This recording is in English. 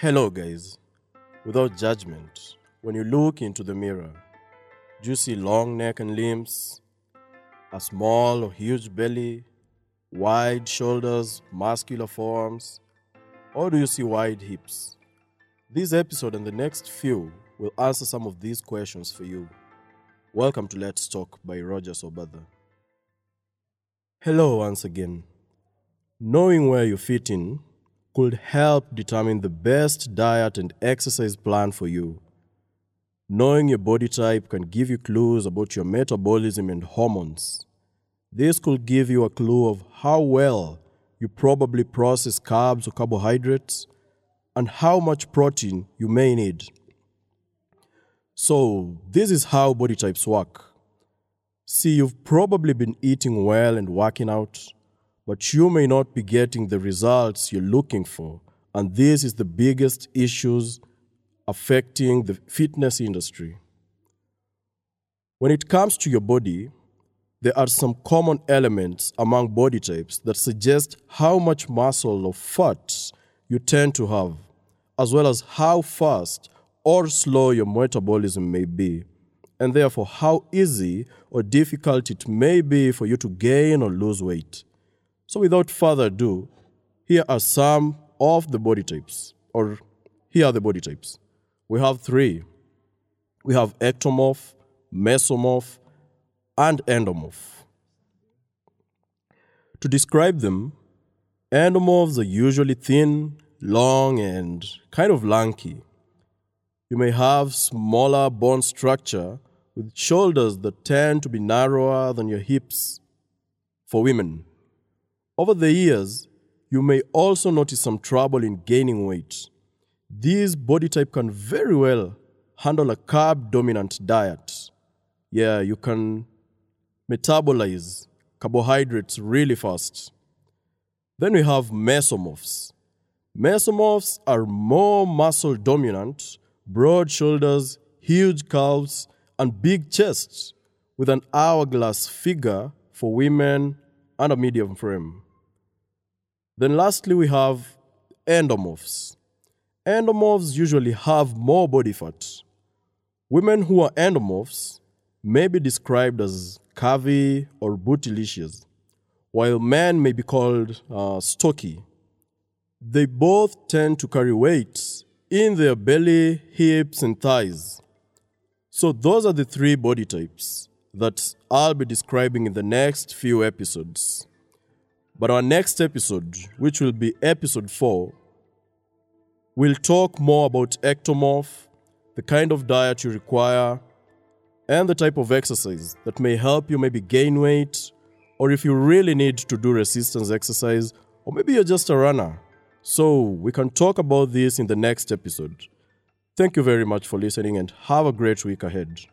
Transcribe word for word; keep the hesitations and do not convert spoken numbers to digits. Hello guys, without judgment, when you look into the mirror, do you see long neck and limbs, a small or huge belly, wide shoulders, muscular forearms, or do you see wide hips? This episode and the next few will answer some of these questions for you. Welcome to Let's Talk by Roger Sobatha. Hello once again. Knowing where you fit in could help determine the best diet and exercise plan for you. Knowing your body type can give you clues about your metabolism and hormones. This could give you a clue of how well you probably process carbs or carbohydrates and how much protein you may need. So, this is how body types work. See, you've probably been eating well and working out, but you may not be getting the results you're looking for, and this is the biggest issues affecting the fitness industry. When it comes to your body, there are some common elements among body types that suggest how much muscle or fat you tend to have, as well as how fast or slow your metabolism may be, and therefore how easy or difficult it may be for you to gain or lose weight. So without further ado, here are some of the body types, or here are the body types. We have three. We have ectomorph, mesomorph, and endomorph. To describe them, endomorphs are usually thin, long, and kind of lanky. You may have smaller bone structure with shoulders that tend to be narrower than your hips for women. Over the years, you may also notice some trouble in gaining weight. This body type can very well handle a carb-dominant diet. Yeah, you can metabolize carbohydrates really fast. Then we have mesomorphs. Mesomorphs are more muscle-dominant, broad shoulders, huge calves, and big chests, with an hourglass figure for women and a medium frame. Then lastly, we have endomorphs. Endomorphs usually have more body fat. Women who are endomorphs may be described as curvy or bootylicious, while men may be called uh, stocky. They both tend to carry weight in their belly, hips, and thighs. So those are the three body types that I'll be describing in the next few episodes. But our next episode, which will be episode four, we'll talk more about ectomorph, the kind of diet you require, and the type of exercise that may help you maybe gain weight, or if you really need to do resistance exercise, or maybe you're just a runner. So we can talk about this in the next episode. Thank you very much for listening and have a great week ahead.